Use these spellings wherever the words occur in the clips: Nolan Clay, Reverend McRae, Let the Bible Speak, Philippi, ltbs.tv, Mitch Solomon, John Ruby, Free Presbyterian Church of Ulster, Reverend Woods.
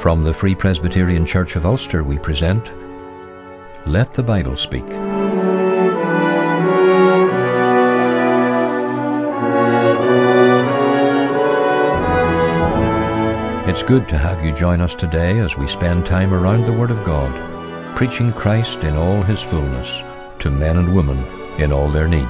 From the Free Presbyterian Church of Ulster, we present Let the Bible Speak. It's good to have you join us today as we spend time around the Word of God, preaching Christ in all His fullness to men and women in all their need.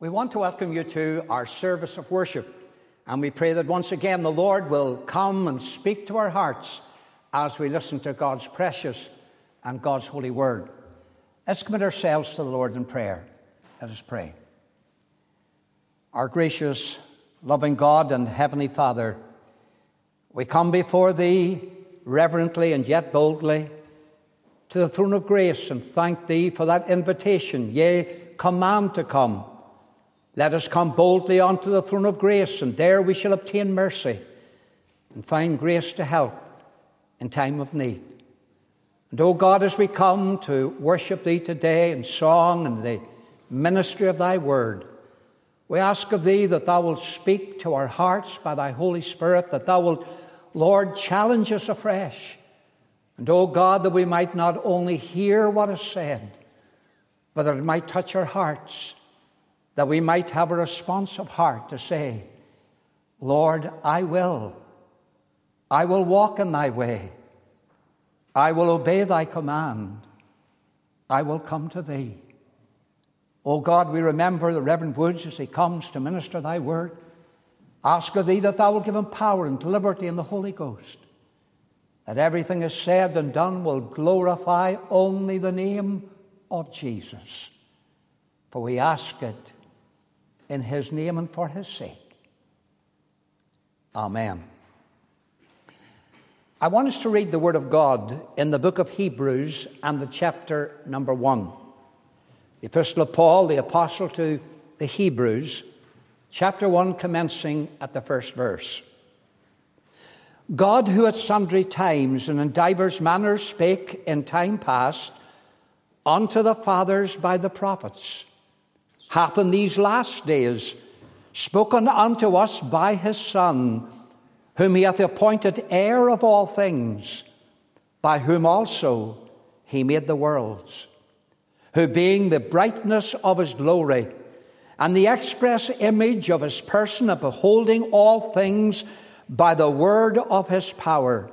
We want to welcome you to our service of worship, and we pray that once again the Lord will come and speak to our hearts as we listen to God's precious and God's holy word. Let's commit ourselves to the Lord in prayer. Let us pray. Our gracious, loving God and Heavenly Father, we come before Thee reverently and yet boldly to the throne of grace and thank Thee for that invitation, yea, command to come. Let us come boldly unto the throne of grace, and there we shall obtain mercy and find grace to help in time of need. And, O God, as we come to worship Thee today in song and the ministry of Thy word, we ask of Thee that Thou wilt speak to our hearts by Thy Holy Spirit, that Thou wilt, Lord, challenge us afresh. And, O God, that we might not only hear what is said, but that it might touch our hearts, that we might have a responsive heart to say, Lord, I will walk in Thy way. I will obey Thy command. I will come to Thee. O God, we remember the Reverend Woods as he comes to minister Thy word. Ask of Thee that Thou wilt give him power and liberty in the Holy Ghost, that everything is said and done will glorify only the name of Jesus. For we ask it in His name and for His sake. Amen. I want us to read the Word of God in the book of Hebrews and the chapter number 1. The Epistle of Paul, the Apostle to the Hebrews, chapter 1, commencing at the first verse. God, who at sundry times and in divers manners spake in time past unto the fathers by the prophets, hath in these last days spoken unto us by his Son, whom he hath appointed heir of all things, by whom also he made the worlds, who being the brightness of his glory and the express image of his person, and beholding all things by the word of his power,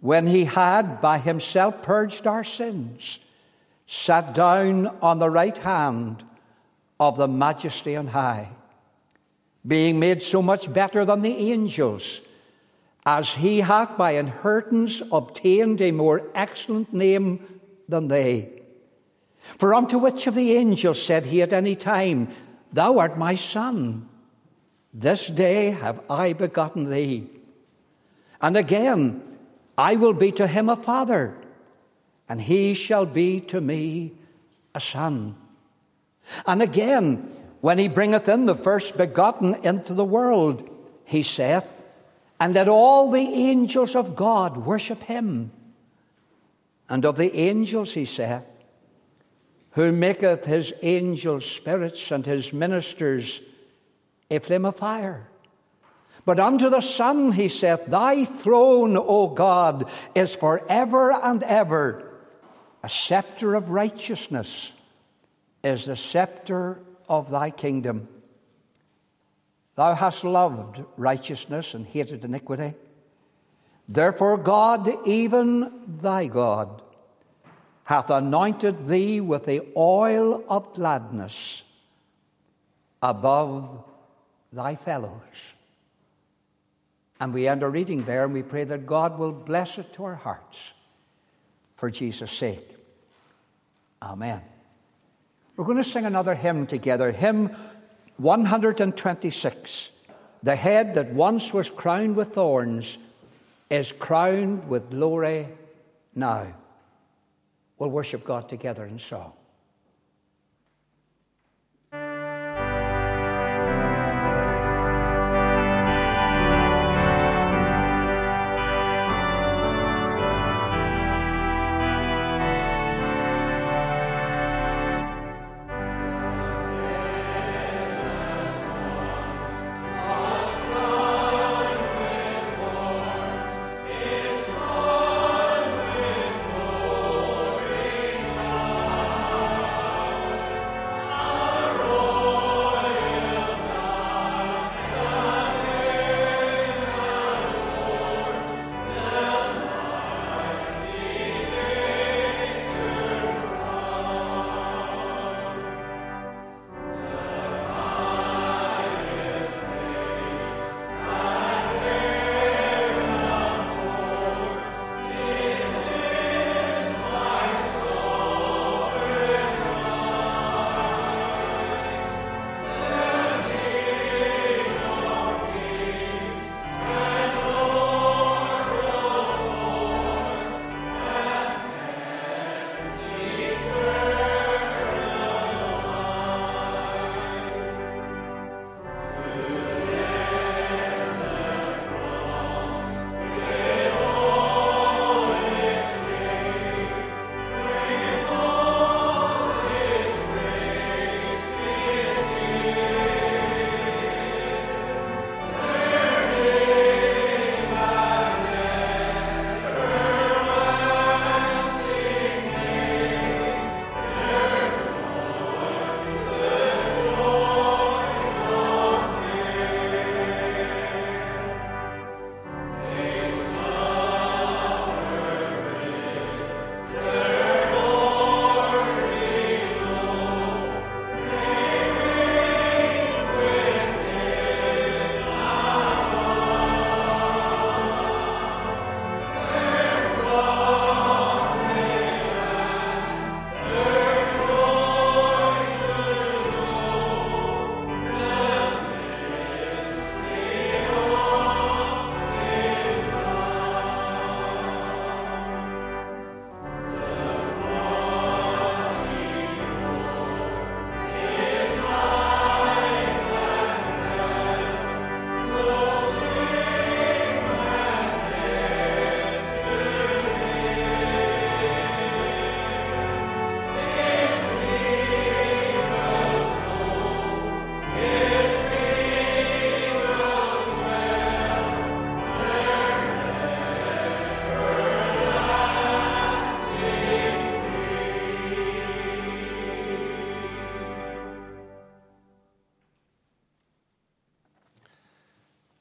when he had by himself purged our sins, sat down on the right hand of the majesty on high, being made so much better than the angels, as he hath by inheritance obtained a more excellent name than they. For unto which of the angels said he at any time, Thou art my Son, this day have I begotten thee? And again, I will be to him a father, and he shall be to me a son. And again, when he bringeth in the first begotten into the world, he saith, And let all the angels of God worship him. And of the angels he saith, Who maketh his angels spirits and his ministers a flame of fire. But unto the Son he saith, Thy throne, O God, is forever and ever. A scepter of righteousness is the scepter of thy kingdom. Thou hast loved righteousness and hated iniquity. Therefore God, even thy God, hath anointed thee with the oil of gladness above thy fellows. And we end our reading there, and we pray that God will bless it to our hearts for Jesus' sake. Amen. We're going to sing another hymn together, hymn 126. The head that once was crowned with thorns is crowned with glory now. We'll worship God together in song.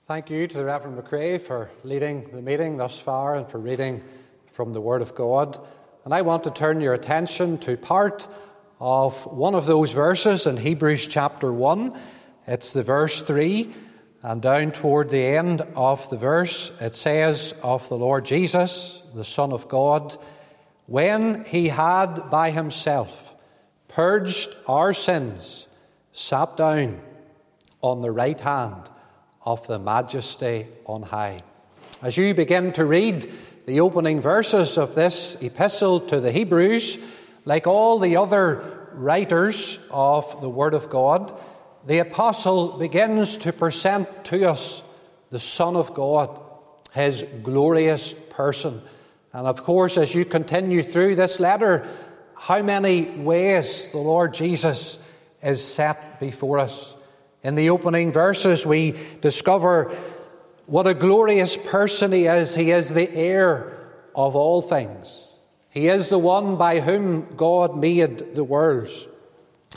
Thank you to the Reverend McRae for leading the meeting thus far and for reading from the Word of God. And I want to turn your attention to part of one of those verses in Hebrews chapter 1. It's the verse 3, and down toward the end of the verse, it says of the Lord Jesus, the Son of God, when he had by himself purged our sins, sat down on the right hand of the Majesty on high. As you begin to read the opening verses of this epistle to the Hebrews, like all the other writers of the Word of God, the apostle begins to present to us the Son of God, his glorious person. And of course, as you continue through this letter, how many ways the Lord Jesus is set before us. In the opening verses, we discover what a glorious person he is. He is the heir of all things. He is the one by whom God made the worlds.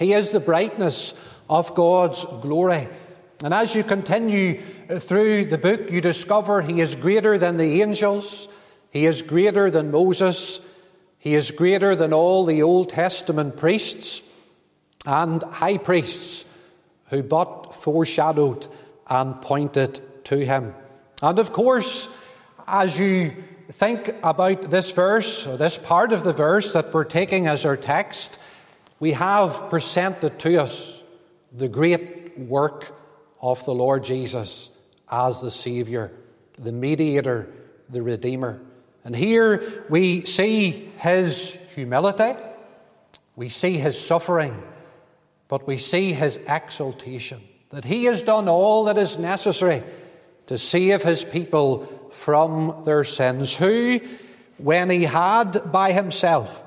He is the brightness of God's glory. And as you continue through the book, you discover he is greater than the angels. He is greater than Moses. He is greater than all the Old Testament priests and high priests, who but foreshadowed and pointed to him. And of course, as you think about this verse, or this part of the verse that we're taking as our text, we have presented to us the great work of the Lord Jesus as the Saviour, the Mediator, the Redeemer. And here we see his humility, we see his suffering, but we see his exaltation, that he has done all that is necessary to save his people from their sins, who, when he had by himself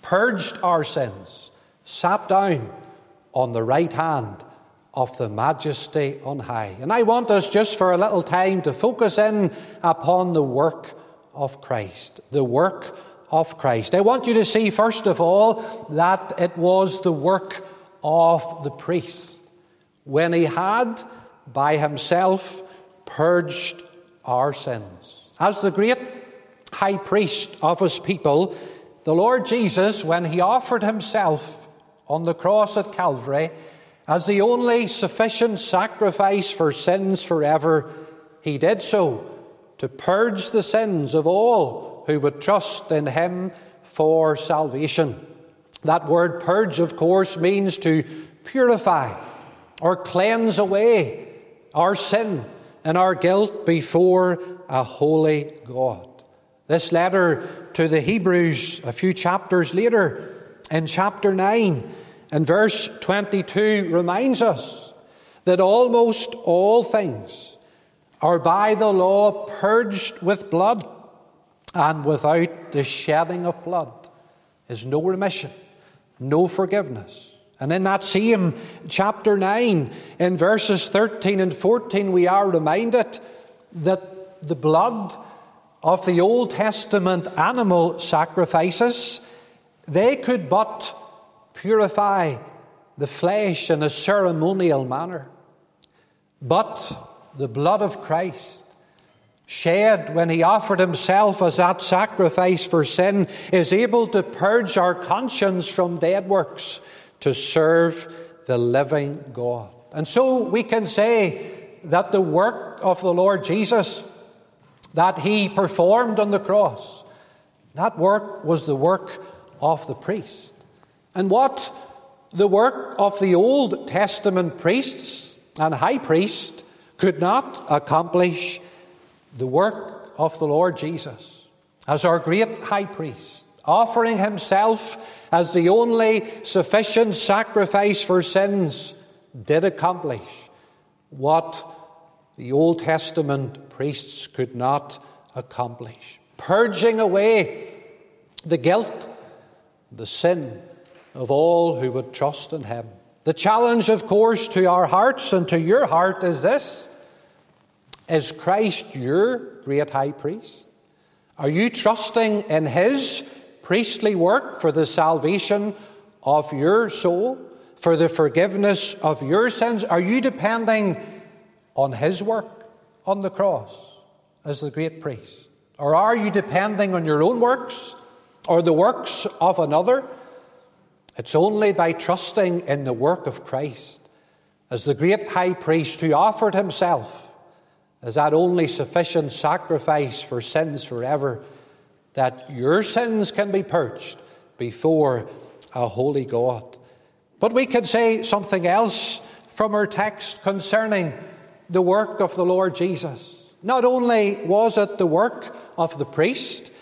purged our sins, sat down on the right hand of the Majesty on high. And I want us just for a little time to focus in upon the work of Christ, the work of Christ. I want you to see, first of all, that it was the work of the priest, when he had by himself purged our sins. As the great high priest of his people, the Lord Jesus, when he offered himself on the cross at Calvary, as the only sufficient sacrifice for sins forever, he did so to purge the sins of all who would trust in him for salvation. That word purge, of course, means to purify or cleanse away our sin and our guilt before a holy God. This letter to the Hebrews, a few chapters later, in chapter 9, in verse 22, reminds us that almost all things are by the law purged with blood, and without the shedding of blood is no remission, no forgiveness. And in that same chapter 9, in verses 13 and 14, we are reminded that the blood of the Old Testament animal sacrifices, they could but purify the flesh in a ceremonial manner. But the blood of Christ, shed when he offered himself as that sacrifice for sin, is able to purge our conscience from dead works to serve the living God. And so we can say that the work of the Lord Jesus that he performed on the cross, that work was the work of the priest. And what the work of the Old Testament priests and high priest could not accomplish, the work of the Lord Jesus, as our great high priest, offering himself as the only sufficient sacrifice for sins, did accomplish what the Old Testament priests could not accomplish, purging away the guilt, the sin of all who would trust in him. The challenge, of course, to our hearts and to your heart is this: is Christ your great high priest? Are you trusting in his priestly work for the salvation of your soul, for the forgiveness of your sins? Are you depending on his work? on the cross as the great priest? Or are you depending on your own works or the works of another? It's only by trusting in the work of Christ as the great high priest who offered himself as that only sufficient sacrifice for sins forever that your sins can be purged before a holy God. But we can say something else from our text concerning the work of the Lord Jesus. Not only was it the work of the priest,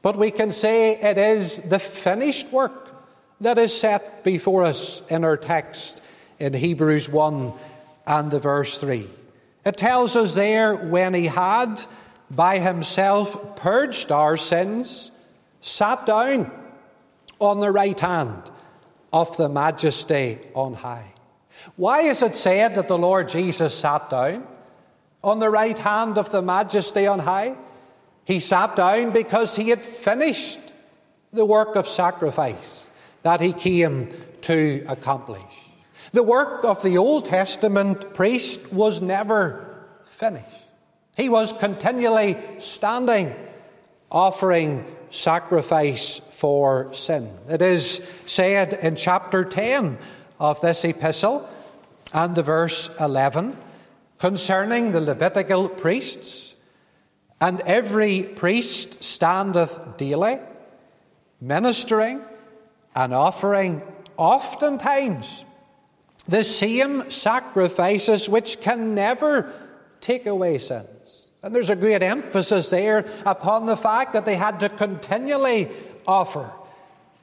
but we can say it is the finished work that is set before us in our text in Hebrews 1 and the verse 3. It tells us there, when he had by himself purged our sins, sat down on the right hand of the majesty on high. Why is it said that the Lord Jesus sat down on the right hand of the majesty on high? He sat down because he had finished the work of sacrifice that he came to accomplish. The work of the Old Testament priest was never finished. He was continually standing, offering sacrifice for sin. It is said in chapter 10 of this epistle and the verse 11, concerning the Levitical priests, and every priest standeth daily, ministering and offering oftentimes the same sacrifices which can never take away sins. And there's a great emphasis there upon the fact that they had to continually offer.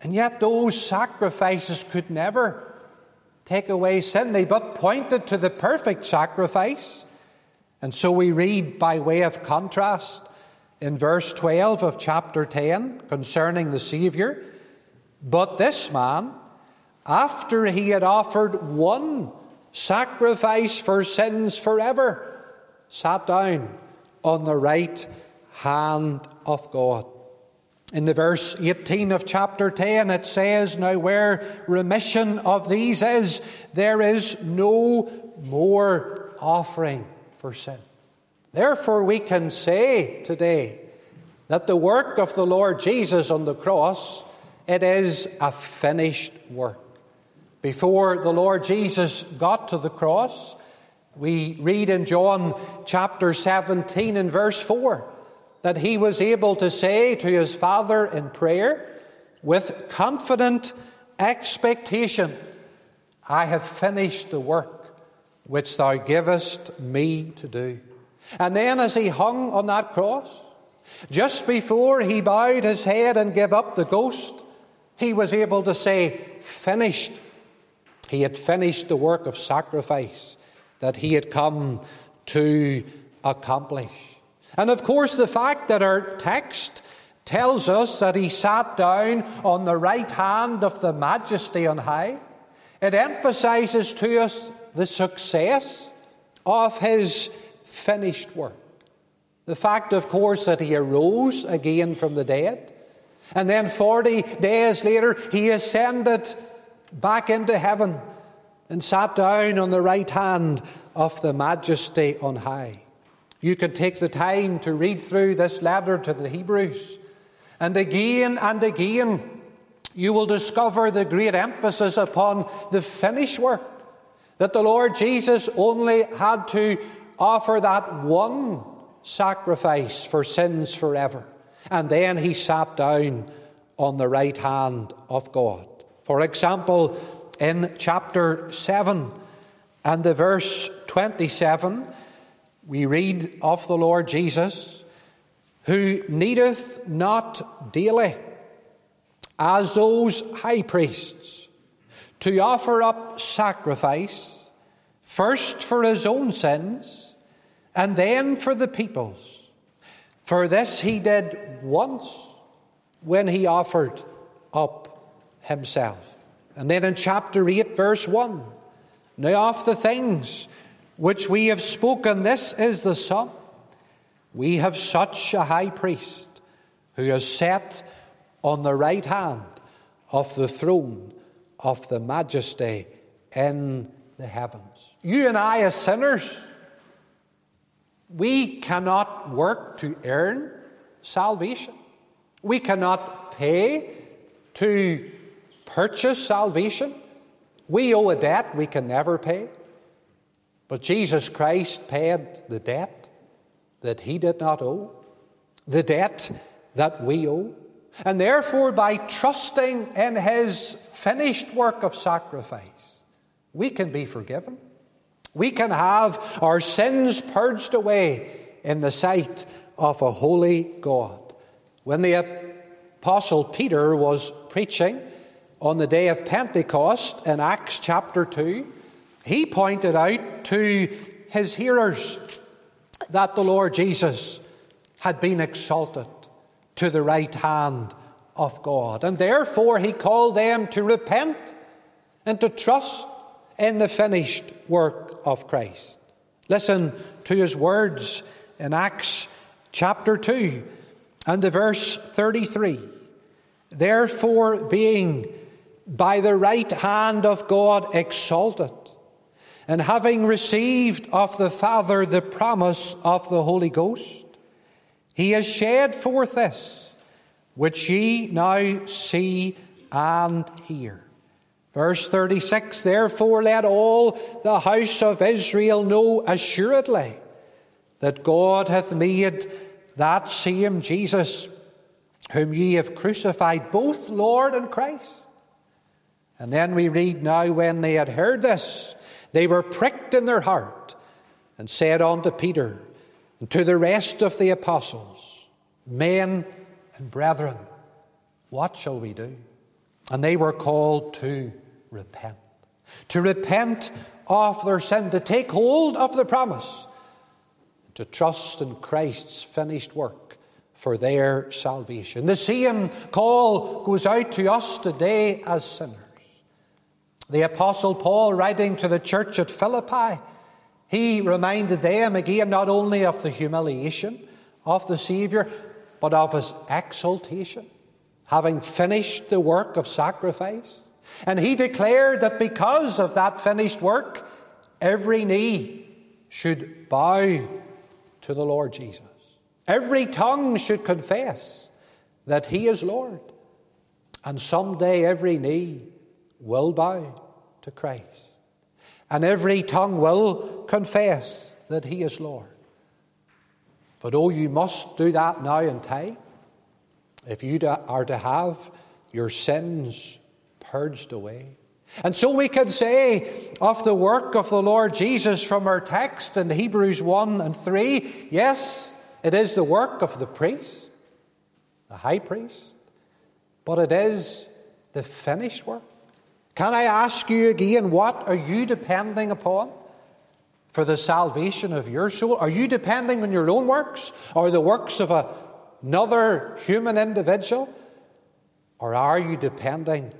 And yet those sacrifices could never take away sin. They but pointed to the perfect sacrifice. And so we read by way of contrast in verse 12 of chapter 10 concerning the Saviour, but this man, after he had offered one sacrifice for sins forever, sat down on the right hand of God. In the verse 18 of chapter 10, it says, now where remission of these is, there is no more offering for sin. Therefore, we can say today that the work of the Lord Jesus on the cross, it is a finished work. Before the Lord Jesus got to the cross, we read in John chapter 17 and verse 4, that he was able to say to his Father in prayer with confident expectation, I have finished the work which thou givest me to do. And then as he hung on that cross, just before he bowed his head and gave up the ghost, he was able to say, finished. He had finished the work of sacrifice that he had come to accomplish. And of course, the fact that our text tells us that he sat down on the right hand of the majesty on high, it emphasizes to us the success of his finished work. The fact, of course, that he arose again from the dead, and then 40 days later, he ascended back into heaven and sat down on the right hand of the majesty on high. You can take the time to read through this letter to the Hebrews, and again, you will discover the great emphasis upon the finished work, that the Lord Jesus only had to offer that one sacrifice for sins forever, and then he sat down on the right hand of God. For example, in chapter 7 and the verse 27, we read of the Lord Jesus, who needeth not daily, as those high priests, to offer up sacrifice, first for his own sins, and then for the people's. For this he did once, when he offered up himself. And then in chapter 8, verse 1, now of the things which we have spoken, this is the sum. We have such a high priest who is set on the right hand of the throne of the majesty in the heavens. You and I as sinners We cannot work to earn salvation. We cannot pay to purchase salvation. We owe a debt we can never pay. But Jesus Christ paid the debt that he did not owe, the debt that we owe. And therefore, by trusting in his finished work of sacrifice, we can be forgiven. We can have our sins purged away in the sight of a holy God. When the Apostle Peter was preaching on the day of Pentecost in Acts chapter 2, he pointed out to his hearers that the Lord Jesus had been exalted to the right hand of God. And therefore he called them to repent and to trust in the finished work of Christ. Listen to his words in Acts chapter 2 and the verse 33. Therefore, being by the right hand of God exalted, and having received of the Father the promise of the Holy Ghost, he has shed forth this, which ye now see and hear. Verse 36, therefore let all the house of Israel know assuredly that God hath made that same Jesus, whom ye have crucified, both Lord and Christ. And then we read, now when they had heard this, they were pricked in their heart, and said unto Peter, and to the rest of the apostles, men and brethren, what shall we do? And they were called to repent of their sin, to take hold of the promise, to trust in Christ's finished work for their salvation. The same call goes out to us today as sinners. The Apostle Paul, writing to the church at Philippi, he reminded them again not only of the humiliation of the Savior, but of his exaltation, having finished the work of sacrifice. And he declared that because of that finished work, every knee should bow to the Lord Jesus. Every tongue should confess that he is Lord. And someday every knee will bow to Christ. And every tongue will confess that he is Lord. But oh, you must do that now in time if you are to have your sins purged away. And so we can say of the work of the Lord Jesus from our text in Hebrews 1 and 3, yes, it is the work of the priest, the high priest, but it is the finished work. Can I ask you again, what are you depending upon for the salvation of your soul? Are you depending on your own works or the works of another human individual? Or are you depending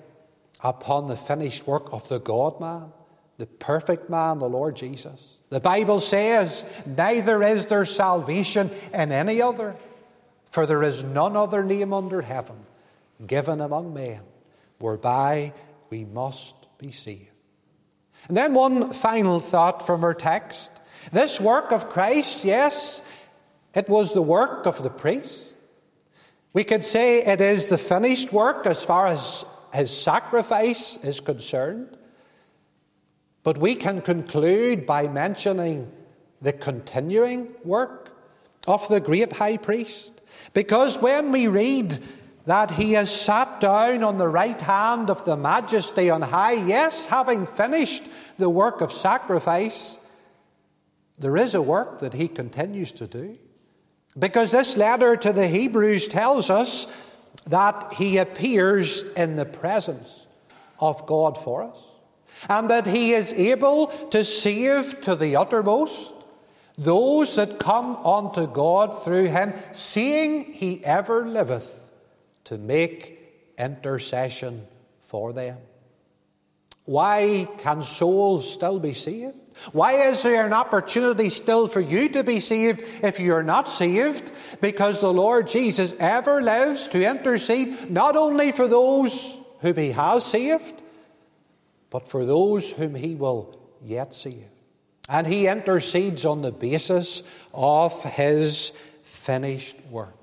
upon the finished work of the God-man, the perfect man, the Lord Jesus? The Bible says, neither is there salvation in any other, for there is none other name under heaven given among men, whereby we must be saved. And then one final thought from our text. This work of Christ, yes, it was the work of the priest. We could say it is the finished work as far as his sacrifice is concerned. But we can conclude by mentioning the continuing work of the great high priest. Because when we read that he has sat down on the right hand of the majesty on high, yes, having finished the work of sacrifice, there is a work that he continues to do. Because this letter to the Hebrews tells us that he appears in the presence of God for us, and that he is able to save to the uttermost those that come unto God through him, seeing he ever liveth to make intercession for them. Why can souls still be saved? Why is there an opportunity still for you to be saved if you are not saved? Because the Lord Jesus ever lives to intercede not only for those whom he has saved, but for those whom he will yet save. And he intercedes on the basis of his finished work.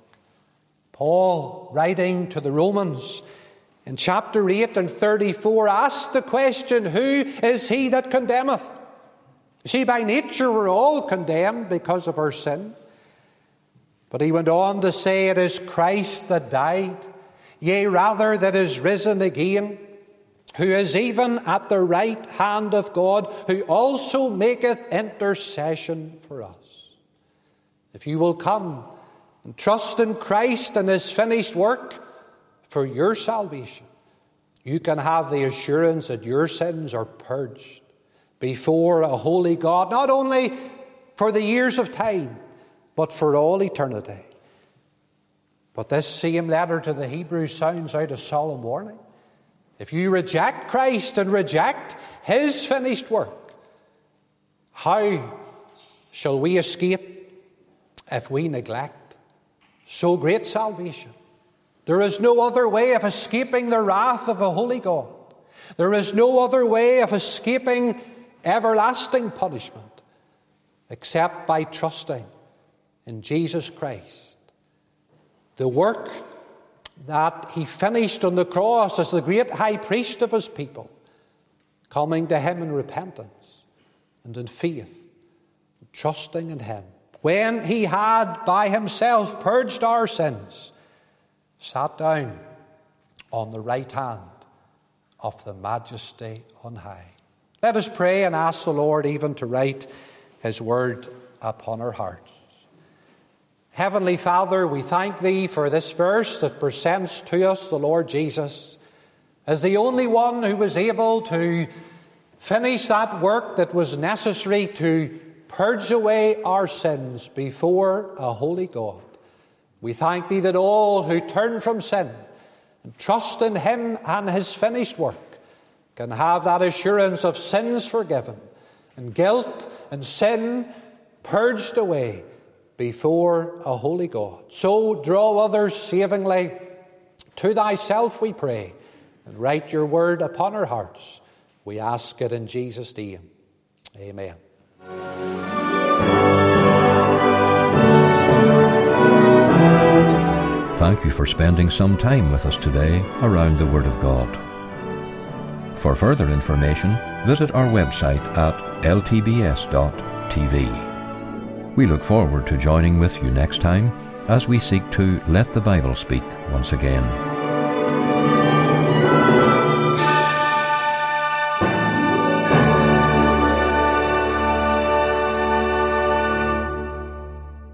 Paul, writing to the Romans in chapter 8 and 34, asks the question, who is he that condemneth? You see, by nature we're all condemned because of our sin. But he went on to say, it is Christ that died, yea, rather that is risen again, who is even at the right hand of God, who also maketh intercession for us. If you will come and trust in Christ and his finished work for your salvation, you can have the assurance that your sins are purged before a holy God, not only for the years of time, but for all eternity. But this same letter to the Hebrews sounds out a solemn warning. If you reject Christ and reject his finished work, how shall we escape if we neglect so great salvation? There is no other way of escaping the wrath of a holy God. There is no other way of escaping everlasting punishment except by trusting in Jesus Christ. The work that he finished on the cross as the great high priest of his people, coming to him in repentance and in faith, and trusting in him. When he had by himself purged our sins, sat down on the right hand of the majesty on high. Let us pray and ask the Lord even to write his word upon our hearts. Heavenly Father, we thank thee for this verse that presents to us the Lord Jesus as the only one who was able to finish that work that was necessary to purge away our sins before a holy God. We thank thee that all who turn from sin and trust in him and his finished work can have that assurance of sins forgiven and guilt and sin purged away before a holy God. So draw others savingly to thyself, we pray, and write your word upon our hearts. We ask it in Jesus' name. Amen. Thank you for spending some time with us today around the Word of God. For further information, visit our website at ltbs.tv. We look forward to joining with you next time as we seek to let the Bible speak once again.